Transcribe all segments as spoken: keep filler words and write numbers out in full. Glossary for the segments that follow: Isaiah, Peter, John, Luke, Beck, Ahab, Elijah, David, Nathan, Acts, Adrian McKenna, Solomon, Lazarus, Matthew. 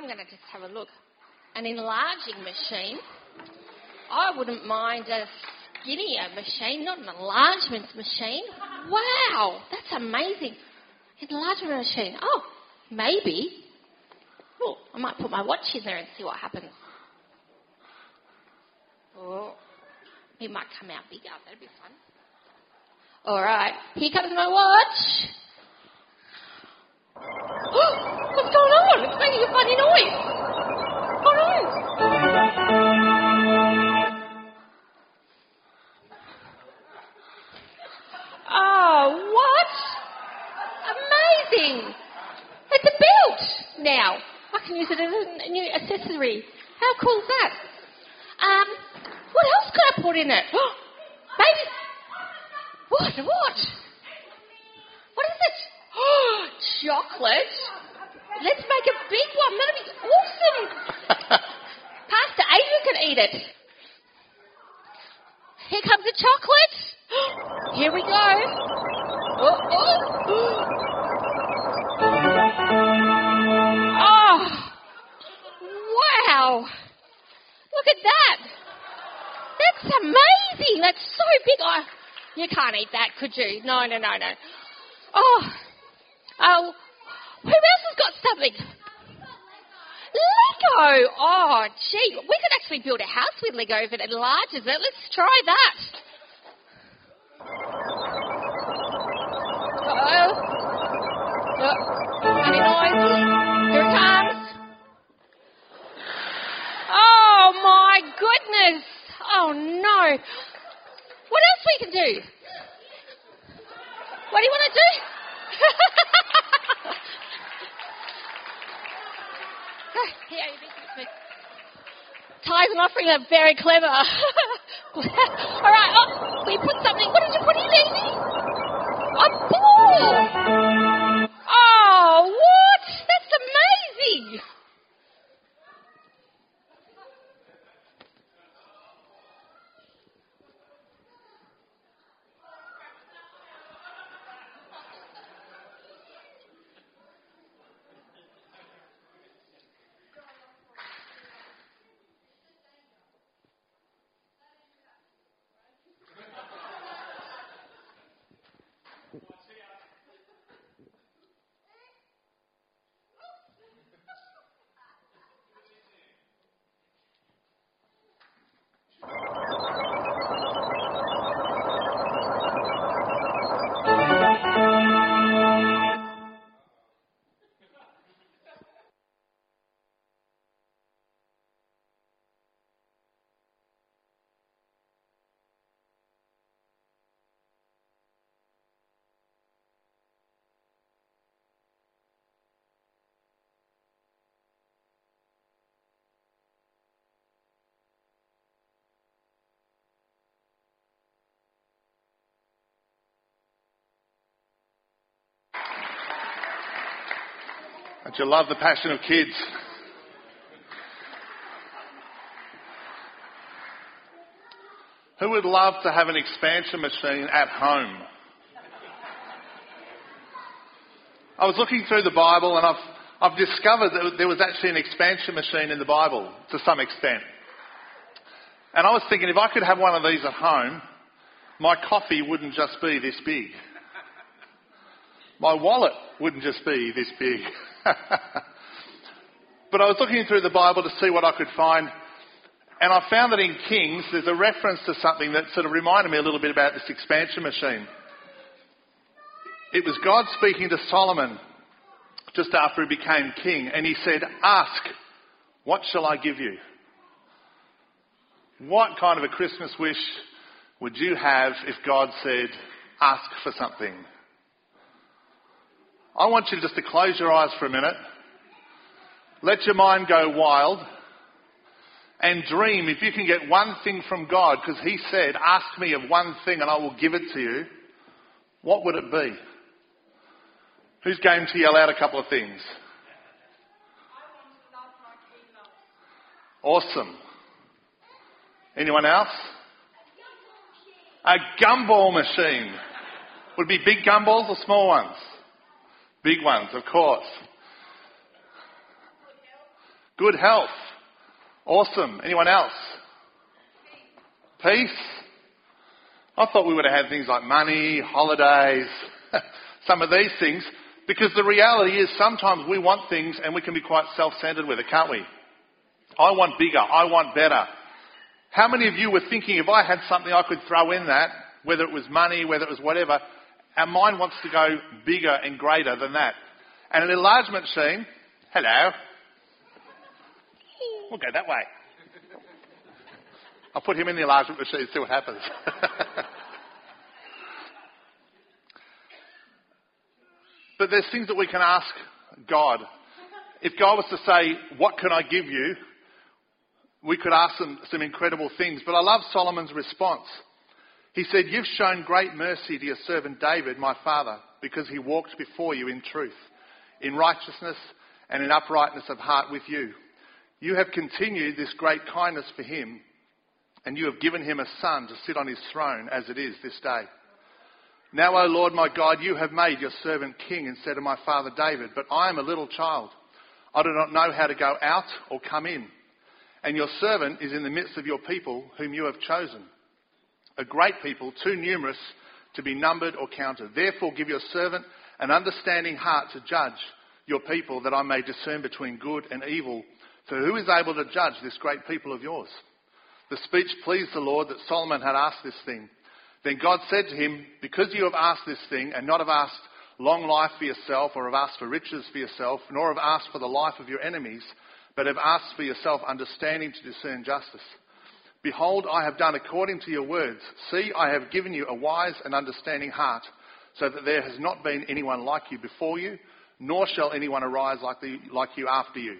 I'm going to just have a look. An enlarging machine. I wouldn't mind a skinnier machine, not an enlargement machine. Wow, that's amazing. Enlargement machine. Oh, maybe. Oh, I might put my watch in there and see what happens. Oh, it might come out bigger. That'd be fun. All right, here comes my watch. Oh, what's going on? It's making a funny noise. Oh no! Oh, what? Amazing! It's a belt now. I can use it as a new accessory. How cool is that? Um, what else could I put in it? Oh, baby. What? What? What is it? Oh, chocolate. Let's make a big one. That'll be awesome. Pastor Adrian can eat it. Here comes the chocolate. Here we go. Oh, oh. Oh, wow. Look at that. That's amazing. That's so big. Oh, you can't eat that, could you? No, no, no, no. Oh. Oh, who else has got something? Lego! Oh, gee, we could actually build a house with Lego if it enlarges it. Let's try that. Uh-oh. Oh, any noise? Here it comes. Oh, my goodness. Oh, no. What else we can do? What do you want to do? Tithes and offering are very clever. All right, oh, we put something. What did you put in there? A ball. Oh, what? That's amazing. Don't you love the passion of kids? Who would love to have an expansion machine at home? I was looking through the Bible and I've, I've discovered that there was actually an expansion machine in the Bible to some extent. And I was thinking, if I could have one of these at home, my coffee wouldn't just be this big. My wallet wouldn't just be this big. But I was looking through the Bible to see what I could find, and I found that in Kings there's a reference to something that sort of reminded me a little bit about this expansion machine. It was God speaking to Solomon just after he became king, and he said, "Ask, what shall I give you?" What kind of a Christmas wish would you have if God said, "Ask for something"? I want you just to close your eyes for a minute, let your mind go wild, and dream if you can get one thing from God, because he said, "Ask me of one thing and I will give it to you." What would it be? Who's game to yell out a couple of things? Awesome. Anyone else? A gumball machine. Would it be big gumballs or small ones? Big ones, of course. Good health. Awesome. Anyone else? Peace. I thought we would have had things like money, holidays, some of these things, because the reality is sometimes we want things and we can be quite self-centered with it, can't we? I want bigger. I want better. How many of you were thinking, if I had something I could throw in that, whether it was money, whether it was whatever, our mind wants to go bigger and greater than that. And an enlargement scheme, hello, we'll go that way. I'll put him in the enlargement machine and see what happens. But there's things that we can ask God. If God was to say, what can I give you? We could ask him some incredible things. But I love Solomon's response. He said, you've shown great mercy to your servant David, my father, because he walked before you in truth, in righteousness and in uprightness of heart with you. You have continued this great kindness for him, and you have given him a son to sit on his throne as it is this day. Now, O Lord my God, you have made your servant king instead of my father David, but I am a little child. I do not know how to go out or come in. And your servant is in the midst of your people whom you have chosen, a great people, too numerous to be numbered or counted. Therefore give your servant an understanding heart to judge your people, that I may discern between good and evil. For who is able to judge this great people of yours? The speech pleased the Lord that Solomon had asked this thing. Then God said to him, because you have asked this thing, and not have asked long life for yourself, or have asked for riches for yourself, nor have asked for the life of your enemies, but have asked for yourself understanding to discern justice. Behold, I have done according to your words. See, I have given you a wise and understanding heart, so that there has not been anyone like you before you, nor shall anyone arise like, the, like you after you.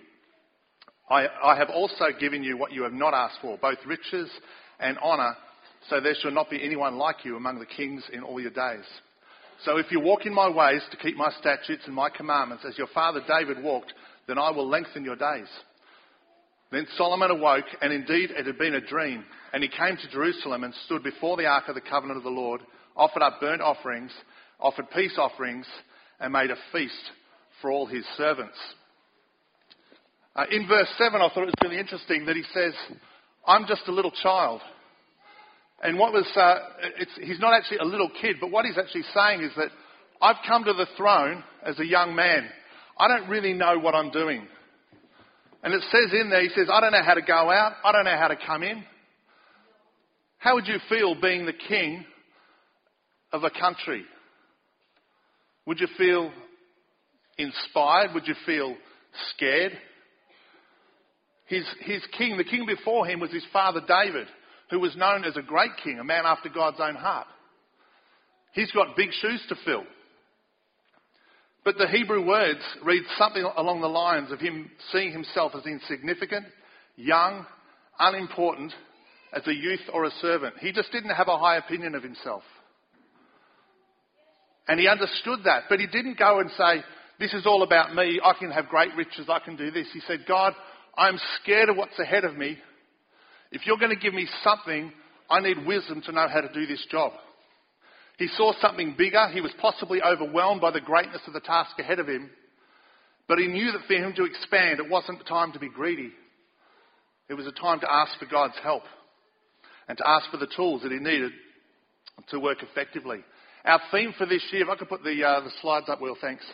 I, I have also given you what you have not asked for, both riches and honour, so there shall not be anyone like you among the kings in all your days. So if you walk in my ways to keep my statutes and my commandments, as your father David walked, then I will lengthen your days. Then Solomon awoke, and indeed it had been a dream. And he came to Jerusalem and stood before the ark of the covenant of the Lord, offered up burnt offerings, offered peace offerings, and made a feast for all his servants. Uh, in verse seven, I thought it was really interesting that he says, I'm just a little child. And what was, uh, it's, he's not actually a little kid, but what he's actually saying is that I've come to the throne as a young man. I don't really know what I'm doing. And it says in there, he says, I don't know how to go out. I don't know how to come in. How would you feel being the king of a country? Would you feel inspired? Would you feel scared? His, his king, the king before him was his father David, who was known as a great king, a man after God's own heart. He's got big shoes to fill. But the Hebrew words read something along the lines of him seeing himself as insignificant, young, unimportant, as a youth or a servant. He just didn't have a high opinion of himself. And he understood that, but he didn't go and say, this is all about me, I can have great riches, I can do this. He said, God, I'm scared of what's ahead of me. If you're going to give me something, I need wisdom to know how to do this job. He saw something bigger. He was possibly overwhelmed by the greatness of the task ahead of him. But he knew that for him to expand, it wasn't time to be greedy. It was a time to ask for God's help and to ask for the tools that he needed to work effectively. Our theme for this year, if I could put the, uh, the slides up, Will, thanks.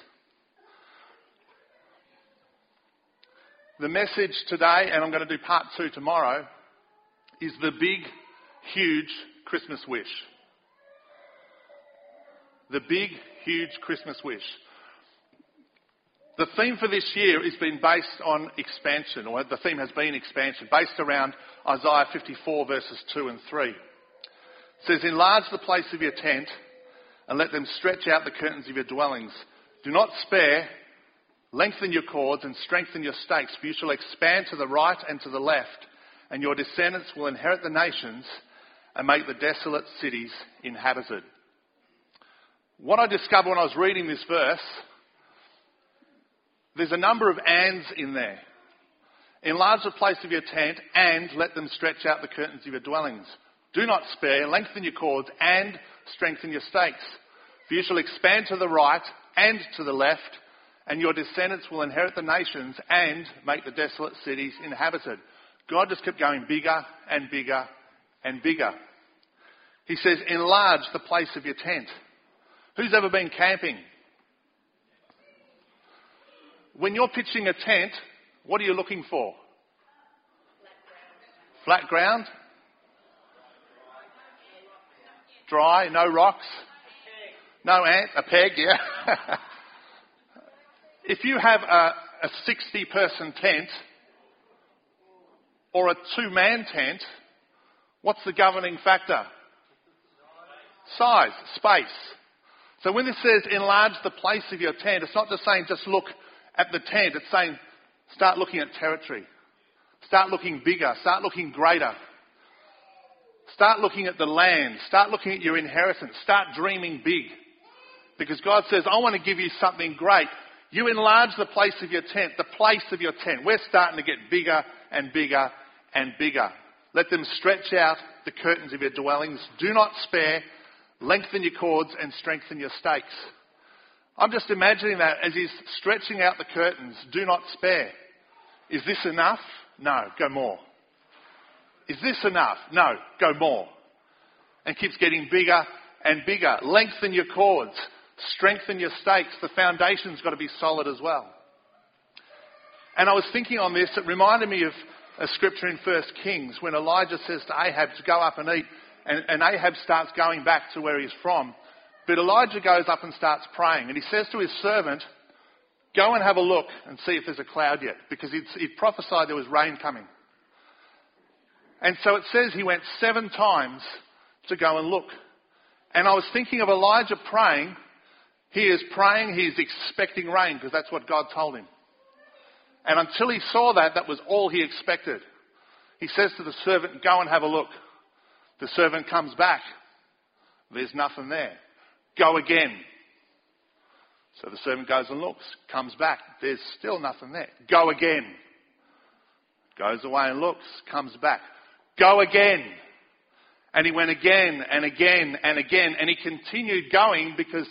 The message today, and I'm going to do part two tomorrow, is the big, huge Christmas wish. The big, huge Christmas wish. The theme for this year has been based on expansion, or the theme has been expansion, based around Isaiah fifty-four verses two and three. It says, enlarge the place of your tent and let them stretch out the curtains of your dwellings. Do not spare, lengthen your cords and strengthen your stakes, for you shall expand to the right and to the left, and your descendants will inherit the nations and make the desolate cities inhabited. What I discovered when I was reading this verse, there's a number of ands in there. Enlarge the place of your tent and let them stretch out the curtains of your dwellings. Do not spare, lengthen your cords and strengthen your stakes. For you shall expand to the right and to the left, and your descendants will inherit the nations and make the desolate cities inhabited. God just kept going bigger and bigger and bigger. He says, enlarge the place of your tent. Who's ever been camping? When you're pitching a tent, what are you looking for? Flat ground? Dry, no rocks? No ants? A peg, yeah. If you have a, a sixty-person tent or a two-man tent, what's the governing factor? Size, space. So when this says enlarge the place of your tent, it's not just saying just look at the tent. It's saying start looking at territory. Start looking bigger. Start looking greater. Start looking at the land. Start looking at your inheritance. Start dreaming big. Because God says, I want to give you something great. You enlarge the place of your tent, the place of your tent. We're starting to get bigger and bigger and bigger. Let them stretch out the curtains of your dwellings. Do not spare. Lengthen your cords and strengthen your stakes. I'm just imagining that as he's stretching out the curtains. Do not spare. Is this enough? No, go more. Is this enough? No, go more. And keeps getting bigger and bigger. Lengthen your cords. Strengthen your stakes. The foundation's got to be solid as well. And I was thinking on this, it reminded me of a scripture in First Kings when Elijah says to Ahab to go up and eat, and, and Ahab starts going back to where he's from. But Elijah goes up and starts praying, and he says to his servant, go and have a look and see if there's a cloud yet, because he'd, he'd prophesied there was rain coming. And so it says he went seven times to go and look. And I was thinking of Elijah praying. He is praying, he is expecting rain, because that's what God told him. And until he saw that, that was all he expected. He says to the servant, go and have a look. The servant comes back. There's nothing there. Go again. So the servant goes and looks, comes back. There's still nothing there. Go again. Goes away and looks, comes back. Go again. And he went again and again and again. And he continued going because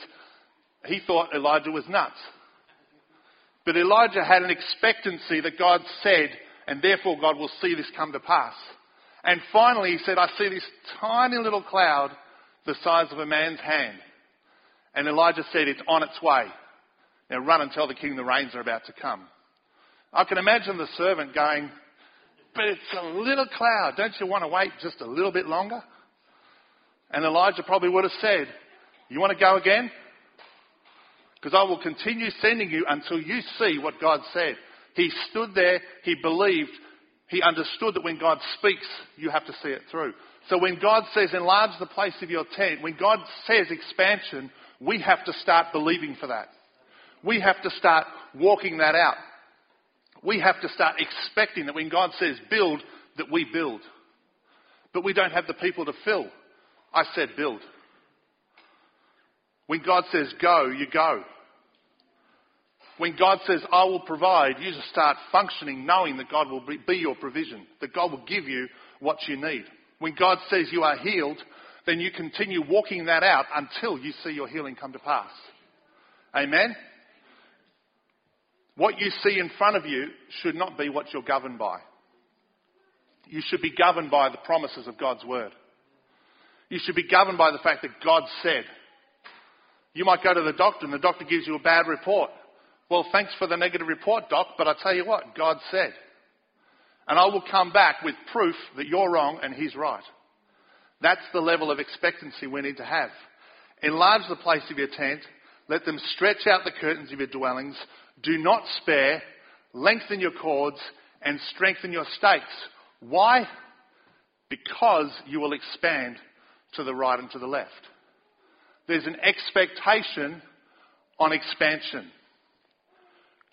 he thought Elijah was nuts. But Elijah had an expectancy that God said, and therefore God will see this come to pass. And finally he said, I see this tiny little cloud the size of a man's hand. And Elijah said, it's on its way. Now run and tell the king the rains are about to come. I can imagine the servant going, but it's a little cloud. Don't you want to wait just a little bit longer? And Elijah probably would have said, you want to go again? Because I will continue sending you until you see what God said. He stood there, he believed, he understood that when God speaks, you have to see it through. So when God says enlarge the place of your tent, when God says expansion, we have to start believing for that. We have to start walking that out. We have to start expecting that when God says build, that we build. But we don't have the people to fill. I said build. When God says go, you go. When God says, I will provide, you just start functioning knowing that God will be your provision, that God will give you what you need. When God says you are healed, then you continue walking that out until you see your healing come to pass. Amen? What you see in front of you should not be what you're governed by. You should be governed by the promises of God's word. You should be governed by the fact that God said. You might go to the doctor and the doctor gives you a bad report. Well, thanks for the negative report, doc, but I tell you what, God said. And I will come back with proof that you're wrong and he's right. That's the level of expectancy we need to have. Enlarge the place of your tent. Let them stretch out the curtains of your dwellings. Do not spare. Lengthen your cords and strengthen your stakes. Why? Because you will expand to the right and to the left. There's an expectation on expansion.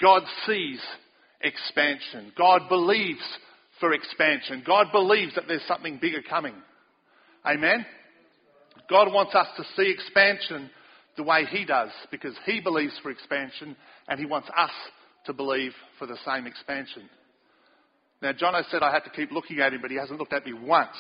God sees expansion. God believes for expansion. God believes that there's something bigger coming. Amen? God wants us to see expansion the way he does, because he believes for expansion and he wants us to believe for the same expansion. Now, Jono said I had to keep looking at him, but he hasn't looked at me once.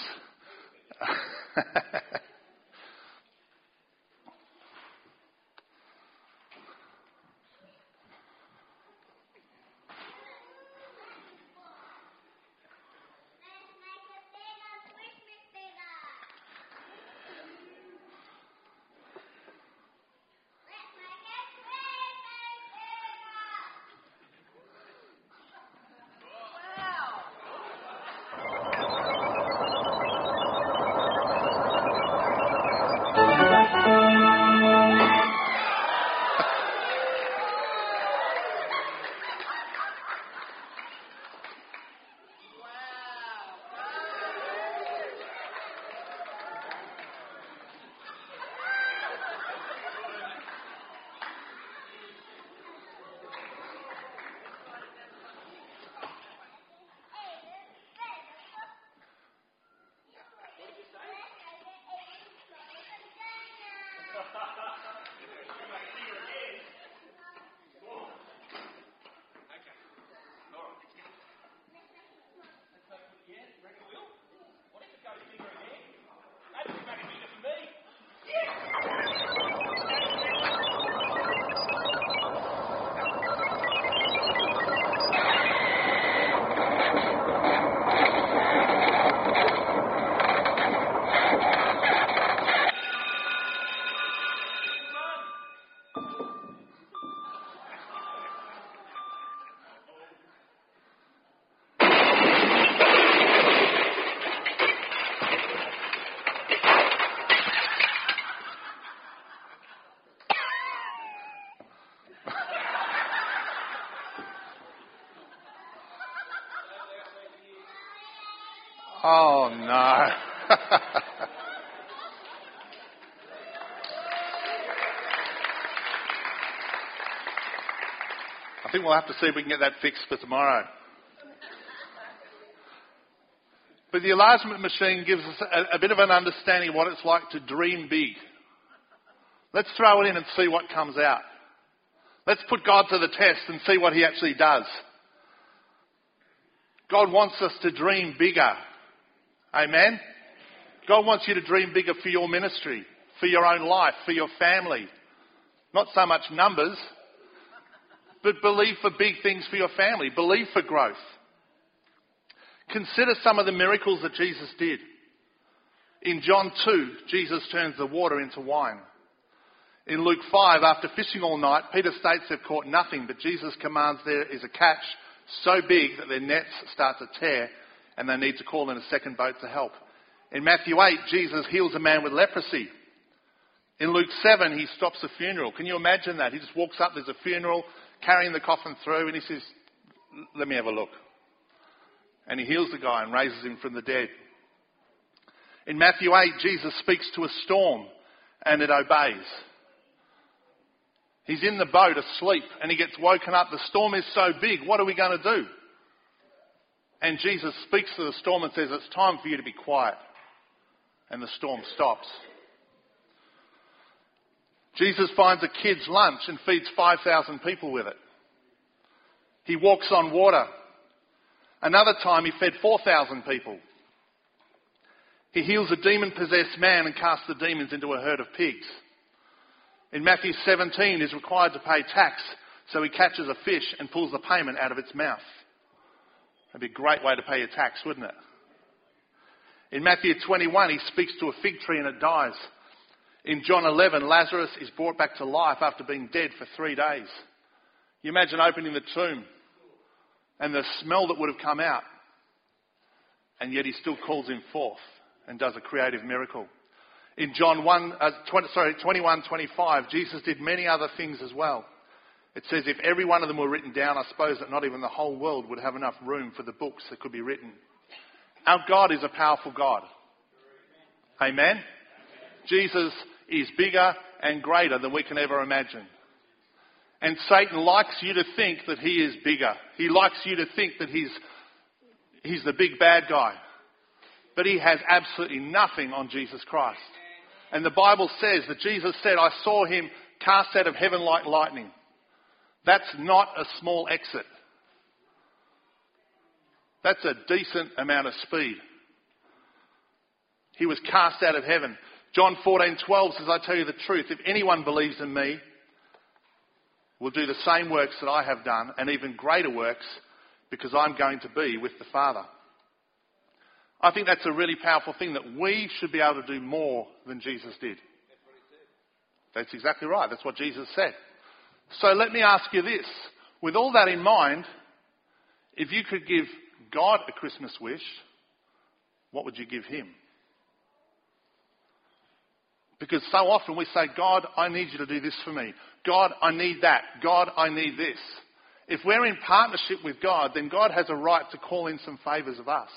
Oh, no. I think we'll have to see if we can get that fixed for tomorrow. But the enlargement machine gives us a, a bit of an understanding of what it's like to dream big. Let's throw it in and see what comes out. Let's put God to the test and see what he actually does. God wants us to dream bigger. Amen? God wants you to dream bigger for your ministry, for your own life, for your family. Not so much numbers, but believe for big things for your family. Believe for growth. Consider some of the miracles that Jesus did. In John two, Jesus turns the water into wine. In Luke five, after fishing all night, Peter states they've caught nothing, but Jesus commands there is a catch so big that their nets start to tear and they need to call in a second boat to help. In Matthew eight, Jesus heals a man with leprosy. In Luke seven, he stops a funeral. Can you imagine that? He just walks up, there's a funeral, carrying the coffin through, and he says, let me have a look. And he heals the guy and raises him from the dead. In Matthew eight, Jesus speaks to a storm and it obeys. He's in the boat asleep and he gets woken up. The storm is so big, what are we going to do? And Jesus speaks to the storm and says, it's time for you to be quiet. And the storm stops. Jesus finds a kid's lunch and feeds five thousand people with it. He walks on water. Another time he fed four thousand people. He heals a demon-possessed man and casts the demons into a herd of pigs. In Matthew seventeen, he's required to pay tax, so he catches a fish and pulls the payment out of its mouth. That'd be a great way to pay your tax, wouldn't it? In Matthew twenty-one, he speaks to a fig tree and it dies. In John eleven, Lazarus is brought back to life after being dead for three days. You imagine opening the tomb and the smell that would have come out. And yet he still calls him forth and does a creative miracle. In John one, uh, twenty, sorry, twenty-one twenty-five, Jesus did many other things as well. It says if every one of them were written down, I suppose that not even the whole world would have enough room for the books that could be written. Our God is a powerful God. Amen? Amen. Jesus is bigger and greater than we can ever imagine. And Satan likes you to think that he is bigger. He likes you to think that he's, he's the big bad guy. But he has absolutely nothing on Jesus Christ. And the Bible says that Jesus said, I saw him cast out of heaven like lightning. That's not a small exit. That's a decent amount of speed. He was cast out of heaven. John fourteen twelve says, I tell you the truth, if anyone believes in me, will do the same works that I have done and even greater works because I'm going to be with the Father. I think that's a really powerful thing that we should be able to do more than Jesus did. That's exactly right. That's what Jesus said. So let me ask you this. With all that in mind, if you could give God a Christmas wish, what would you give him? Because so often we say, God, I need you to do this for me. God, I need that. God, I need this. If we're in partnership with God, then God has a right to call in some favours of us.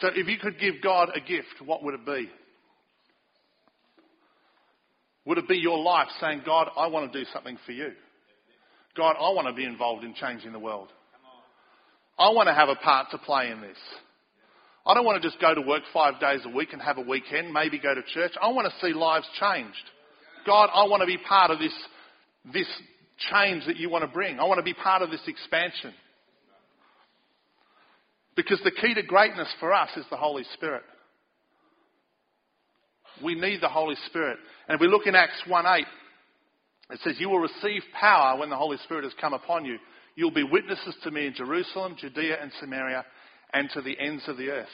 So if you could give God a gift, what would it be? Would it be your life saying, God, I want to do something for you. God, I want to be involved in changing the world. I want to have a part to play in this. I don't want to just go to work five days a week and have a weekend, maybe go to church. I want to see lives changed. God, I want to be part of this, this change that you want to bring. I want to be part of this expansion. Because the key to greatness for us is the Holy Spirit. We need the Holy Spirit. And if we look in Acts one eight, it says, you will receive power when the Holy Spirit has come upon you. You'll be witnesses to me in Jerusalem, Judea and Samaria, and to the ends of the earth.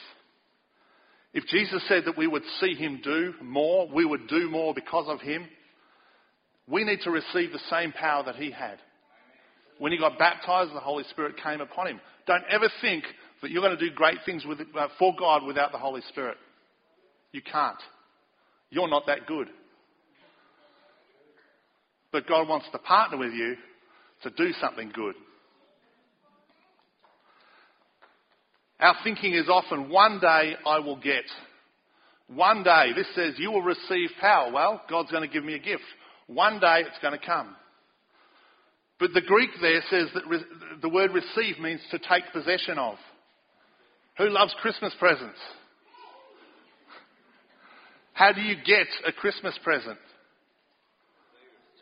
If Jesus said that we would see him do more, we would do more because of him, we need to receive the same power that he had. When he got baptized, the Holy Spirit came upon him. Don't ever think that you're going to do great things with, uh, for God without the Holy Spirit. You can't. You're not that good. But God wants to partner with you to do something good. Our thinking is often, one day I will get. One day, this says, you will receive power. Well, God's going to give me a gift. One day it's going to come. But the Greek there says that re- the word receive means to take possession of. Who loves Christmas presents? How do you get a Christmas present?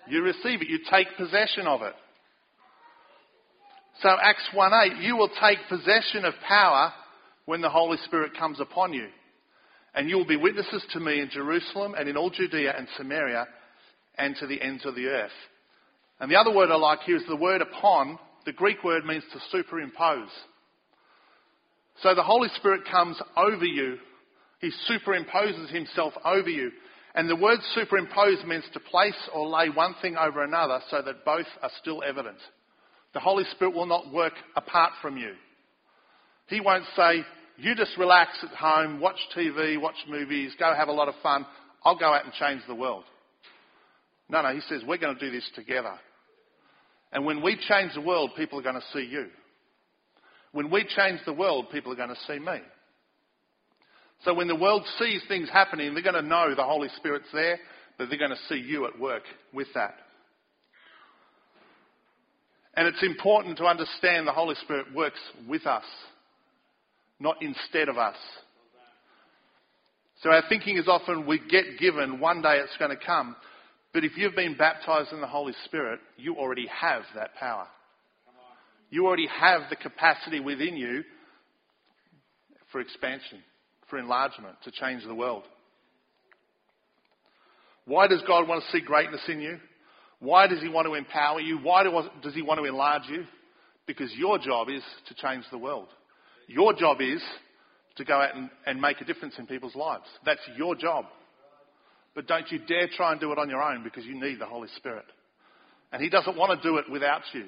You receive it. You take possession of it. So Acts one eight, you will take possession of power when the Holy Spirit comes upon you. And you will be witnesses to me in Jerusalem and in all Judea and Samaria and to the ends of the earth. And the other word I like here is the word upon. The Greek word means to superimpose. So the Holy Spirit comes over you. He superimposes himself over you. And the word superimpose means to place or lay one thing over another so that both are still evident. The Holy Spirit will not work apart from you. He won't say, you just relax at home, watch T V, watch movies, go have a lot of fun. I'll go out and change the world. No, no, he says, we're going to do this together. And when we change the world, people are going to see you. When we change the world, people are going to see me. So when the world sees things happening, they're going to know the Holy Spirit's there, but they're going to see you at work with that. And it's important to understand the Holy Spirit works with us, not instead of us. So our thinking is often we get given, one day it's going to come. But if you've been baptized in the Holy Spirit, you already have that power. You already have the capacity within you for expansion, for enlargement, to change the world. Why does God want to see greatness in you? Why does he want to empower you? Why does he want to enlarge you? Because your job is to change the world. Your job is to go out and, and make a difference in people's lives. That's your job. But don't you dare try and do it on your own, because you need the Holy Spirit. And he doesn't want to do it without you.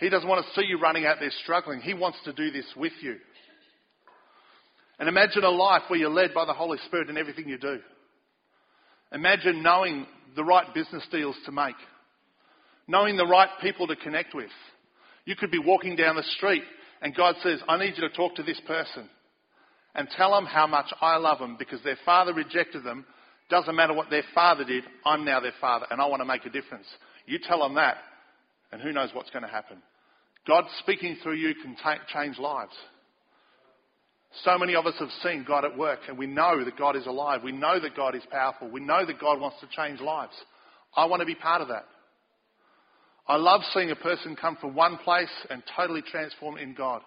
He doesn't want to see you running out there struggling. He wants to do this with you. And imagine a life where you're led by the Holy Spirit in everything you do. Imagine knowing the right business deals to make. Knowing the right people to connect with. You could be walking down the street and God says, I need you to talk to this person and tell them how much I love them because their father rejected them. Doesn't matter what their father did, I'm now their father and I want to make a difference. You tell them that and who knows what's going to happen. God speaking through you can ta- change lives. So many of us have seen God at work and we know that God is alive. We know that God is powerful. We know that God wants to change lives. I want to be part of that. I love seeing a person come from one place and totally transform in God.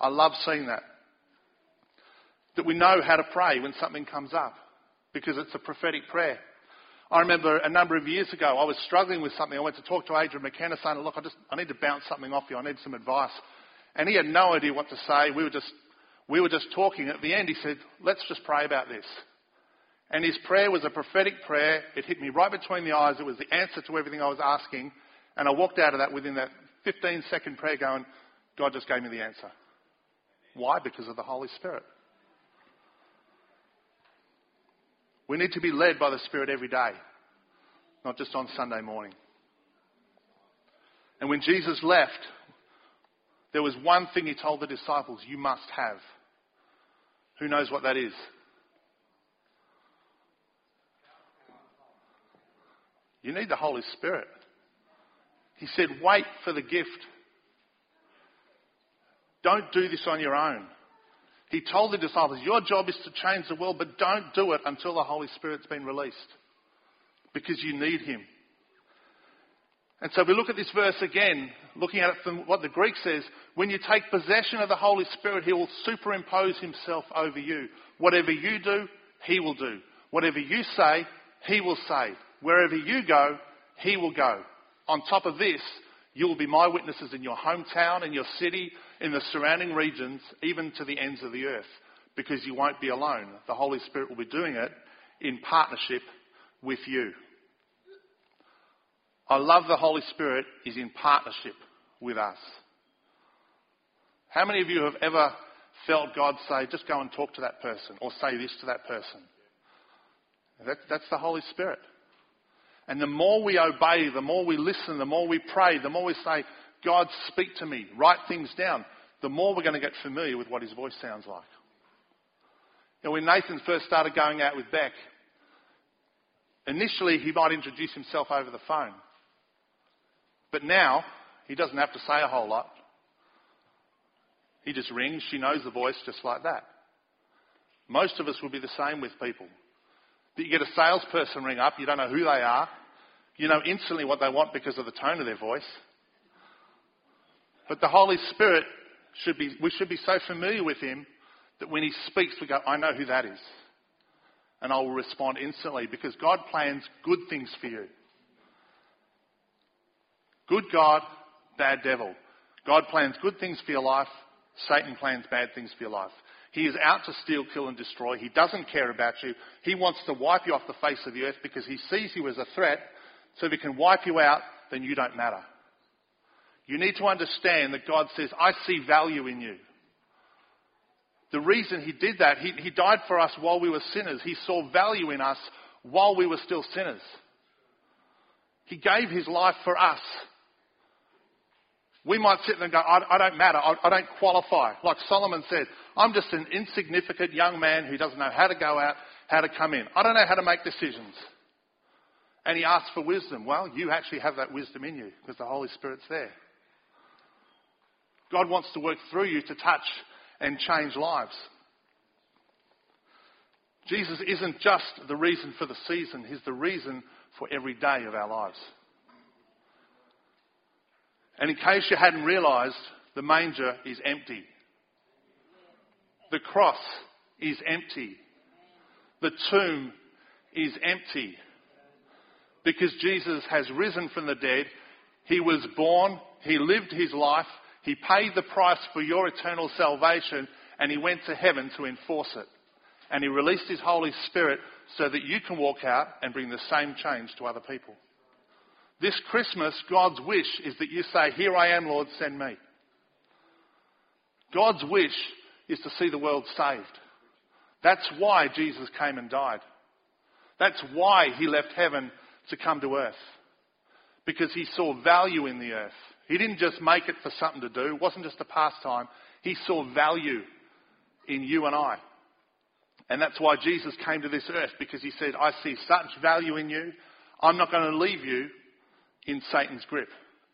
I love seeing that. That we know how to pray when something comes up because it's a prophetic prayer. I remember a number of years ago, I was struggling with something. I went to talk to Adrian McKenna saying, look, I just I need to bounce something off you. I need some advice. And he had no idea what to say. We were just We were just talking. At the end, he said, let's just pray about this. And his prayer was a prophetic prayer. It hit me right between the eyes. It was the answer to everything I was asking. And I walked out of that within that fifteen-second prayer going, God just gave me the answer. Why? Because of the Holy Spirit. We need to be led by the Spirit every day, not just on Sunday morning. And when Jesus left, there was one thing he told the disciples, you must have. Who knows what that is? You need the Holy Spirit. He said, wait for the gift. Don't do this on your own. He told the disciples, your job is to change the world, but don't do it until the Holy Spirit's been released. Because you need him. And so if we look at this verse again, looking at it from what the Greek says, when you take possession of the Holy Spirit, he will superimpose himself over you. Whatever you do, he will do. Whatever you say, he will say. Wherever you go, he will go. On top of this, you will be my witnesses in your hometown, in your city, in the surrounding regions, even to the ends of the earth, because you won't be alone. The Holy Spirit will be doing it in partnership with you. I love the Holy Spirit is in partnership with us. How many of you have ever felt God say, just go and talk to that person or say this to that person? That, that's the Holy Spirit. And the more we obey, the more we listen, the more we pray, the more we say, God, speak to me, write things down. the more we're going to get familiar with what his voice sounds like. Now, when Nathan first started going out with Beck, initially he might introduce himself over the phone. But now, he doesn't have to say a whole lot. He just rings, she knows the voice just like that. Most of us will be the same with people. That you get a salesperson ring up, you don't know who they are, you know instantly what they want because of the tone of their voice. But the Holy Spirit, should be, we should be so familiar with him that when he speaks we go, I know who that is. And I will respond instantly because God plans good things for you. Good God, bad devil. God plans good things for your life. Satan plans bad things for your life. He is out to steal, kill and destroy. He doesn't care about you. He wants to wipe you off the face of the earth because he sees you as a threat. So if he can wipe you out, then you don't matter. You need to understand that God says, I see value in you. The reason he did that, he, he died for us while we were sinners. He saw value in us while we were still sinners. He gave his life for us. We might sit there and go, I, I don't matter, I, I don't qualify. Like Solomon said, I'm just an insignificant young man who doesn't know how to go out, how to come in. I don't know how to make decisions. And he asked for wisdom. Well, you actually have that wisdom in you because the Holy Spirit's there. God wants to work through you to touch and change lives. Jesus isn't just the reason for the season, he's the reason for every day of our lives. And in case you hadn't realised, the manger is empty. The cross is empty. The tomb is empty. Because Jesus has risen from the dead. He was born. He lived his life. He paid the price for your eternal salvation. And he went to heaven to enforce it. And he released his Holy Spirit so that you can walk out and bring the same change to other people. This Christmas, God's wish is that you say, here I am, Lord, send me. God's wish is to see the world saved. That's why Jesus came and died. That's why he left heaven to come to earth. Because he saw value in the earth. He didn't just make it for something to do. It wasn't just a pastime. He saw value in you and I. And that's why Jesus came to this earth. Because he said, I see such value in you. I'm not going to leave you in Satan's grip.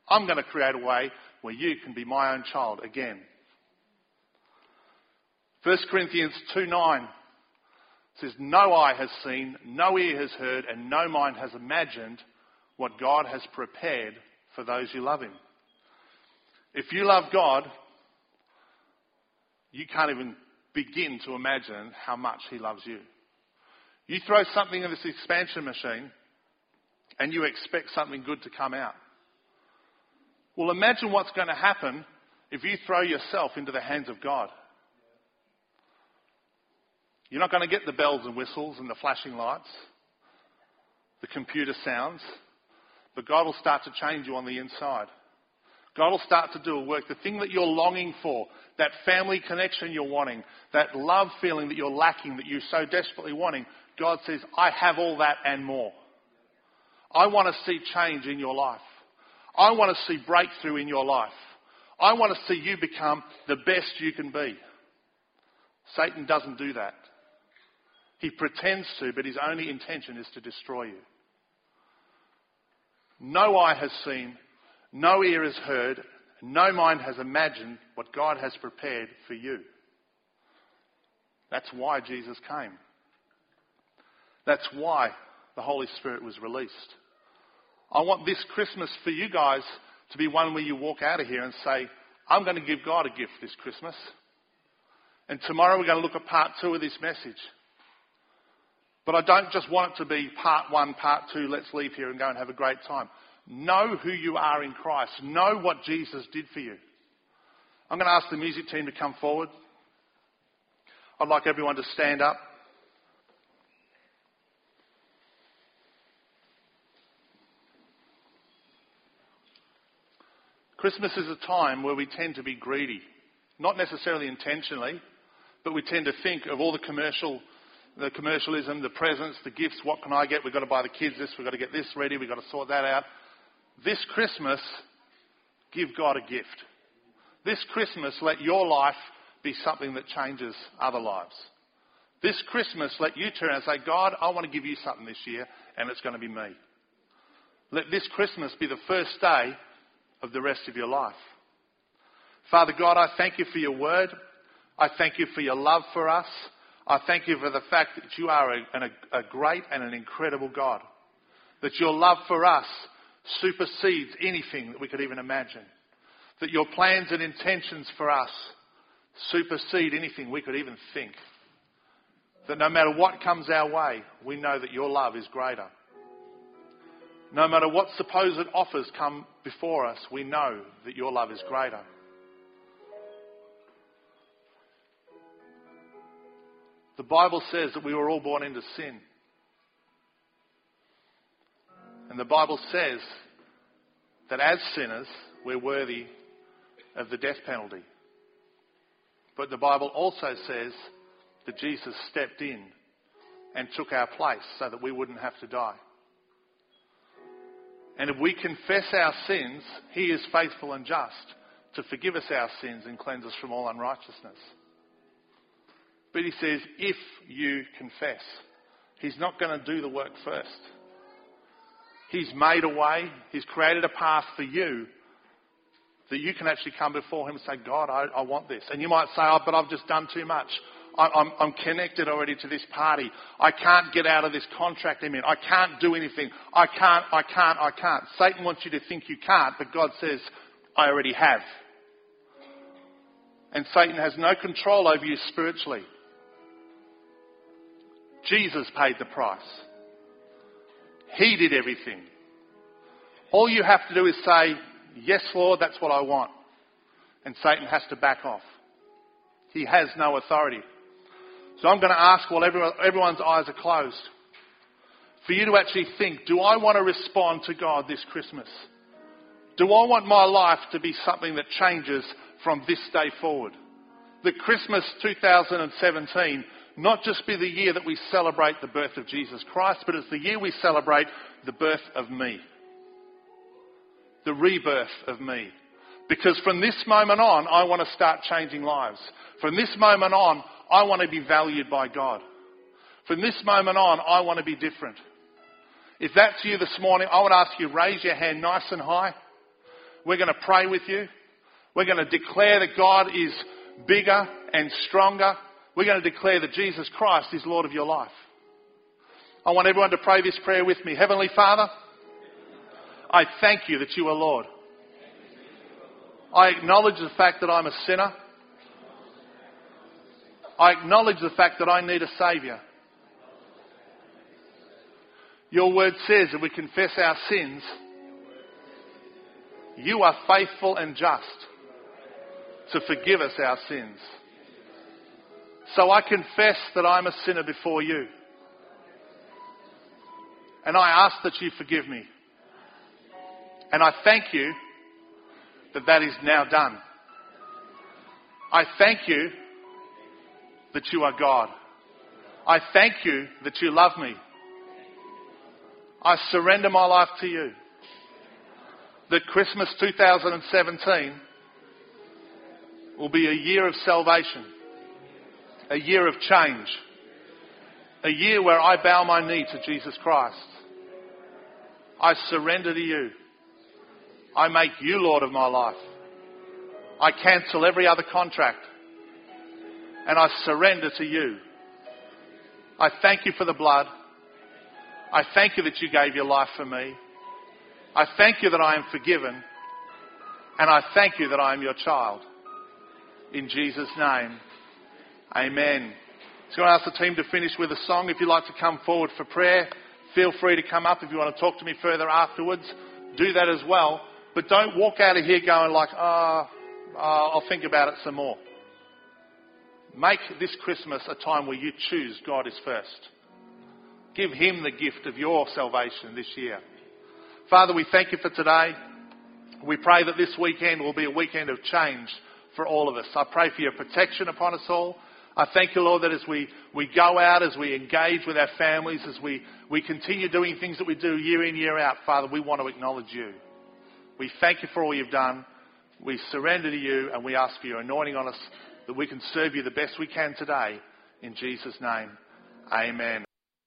I'm going to create a way where you can be my own child again. First Corinthians two nine says, no eye has seen, no ear has heard, and no mind has imagined what God has prepared for those who love him. If you love God, you can't even begin to imagine how much he loves you. You throw something in this expansion machine and you expect something good to come out. Well, imagine what's going to happen if you throw yourself into the hands of God. You're not going to get the bells and whistles and the flashing lights, the computer sounds, but God will start to change you on the inside. God will start to do a work. The thing that you're longing for, that family connection you're wanting, that love feeling that you're lacking, that you're so desperately wanting, God says, I have all that and more. I want to see change in your life. I want to see breakthrough in your life. I want to see you become the best you can be. Satan doesn't do that. He pretends to, but his only intention is to destroy you. No eye has seen, no ear has heard, no mind has imagined what God has prepared for you. That's why Jesus came. That's why the Holy Spirit was released. I want this Christmas for you guys to be one where you walk out of here and say, I'm going to give God a gift this Christmas. And tomorrow we're going to look at part two of this message. But I don't just want it to be part one, part two, let's leave here and go and have a great time. Know who you are in Christ. Know what Jesus did for you. I'm going to ask the music team to come forward. I'd like everyone to stand up. Christmas is a time where we tend to be greedy. Not necessarily intentionally, but we tend to think of all the commercial, the commercialism, the presents, the gifts, what can I get? We've got to buy the kids this, we've got to get this ready, we've got to sort that out. This Christmas, give God a gift. This Christmas, let your life be something that changes other lives. This Christmas, let you turn and say, God, I want to give you something this year, and it's going to be me. Let this Christmas be the first day of the rest of your life. Father God, I thank you for your word. I thank you for your love for us. I thank you for the fact that you are a, a, a great and an incredible God. That your love for us supersedes anything that we could even imagine. That your plans and intentions for us supersede anything we could even think. That no matter what comes our way, we know that your love is greater. No matter what supposed offers come before us, we know that your love is greater. The Bible says that we were all born into sin. And the Bible says that as sinners, we're worthy of the death penalty. But the Bible also says that Jesus stepped in and took our place so that we wouldn't have to die. And if we confess our sins, he is faithful and just to forgive us our sins and cleanse us from all unrighteousness. But he says, if you confess, he's not going to do the work first. He's made a way. He's created a path for you that you can actually come before him and say, God, I, I want this. And you might say, oh, but I've just done too much. I, I'm, I'm connected already to this party. I can't get out of this contract I'm in. I can't do anything. I can't, I can't, I can't. Satan wants you to think you can't, but God says, I already have. And Satan has no control over you spiritually. Jesus paid the price. He did everything. All you have to do is say, yes, Lord, that's what I want. And Satan has to back off. He has no authority. So I'm going to ask while everyone, everyone's eyes are closed, for you to actually think, do I want to respond to God this Christmas? Do I want my life to be something that changes from this day forward? That Christmas two thousand seventeen not just be the year that we celebrate the birth of Jesus Christ, but it's the year we celebrate the birth of me. The rebirth of me. Because from this moment on, I want to start changing lives. From this moment on, I want to be valued by God. From this moment on, I want to be different. If that's you this morning, I would ask you, raise your hand nice and high. We're going to pray with you. We're going to declare that God is bigger and stronger. We're going to declare that Jesus Christ is Lord of your life. I want everyone to pray this prayer with me. Heavenly Father, I thank you that you are Lord. I acknowledge the fact that I'm a sinner. I acknowledge the fact that I need a Saviour. Your word says that we confess our sins. You are faithful and just to forgive us our sins. So I confess that I'm a sinner before you. And I ask that you forgive me. And I thank you that that is now done. I thank you that you are God. I thank you that you love me. I surrender my life to you. That Christmas two thousand seventeen will be a year of salvation, a year of change, a year where I bow my knee to Jesus Christ. I surrender to you. I make you Lord of my life. I cancel every other contract and I surrender to you. I thank you for the blood. I thank you that you gave your life for me. I thank you that I am forgiven, and I thank you that I am your child. In Jesus' name, amen. So I'm going to ask the team to finish with a song. If you'd like to come forward for prayer, feel free to come up. If you want to talk to me further afterwards, do that as well. But don't walk out of here going like, oh, oh I'll think about it some more. Make this Christmas a time where you choose God is first. Give him the gift of your salvation this year. Father, we thank you for today. We pray that this weekend will be a weekend of change for all of us. I pray for your protection upon us all. I thank you, Lord, that as we, we go out, as we engage with our families, as we, we continue doing things that we do year in, year out, Father, we want to acknowledge you. We thank you for all you've done. we surrender to you and we ask for your anointing on us that we can serve you the best we can today. In Jesus' name, amen.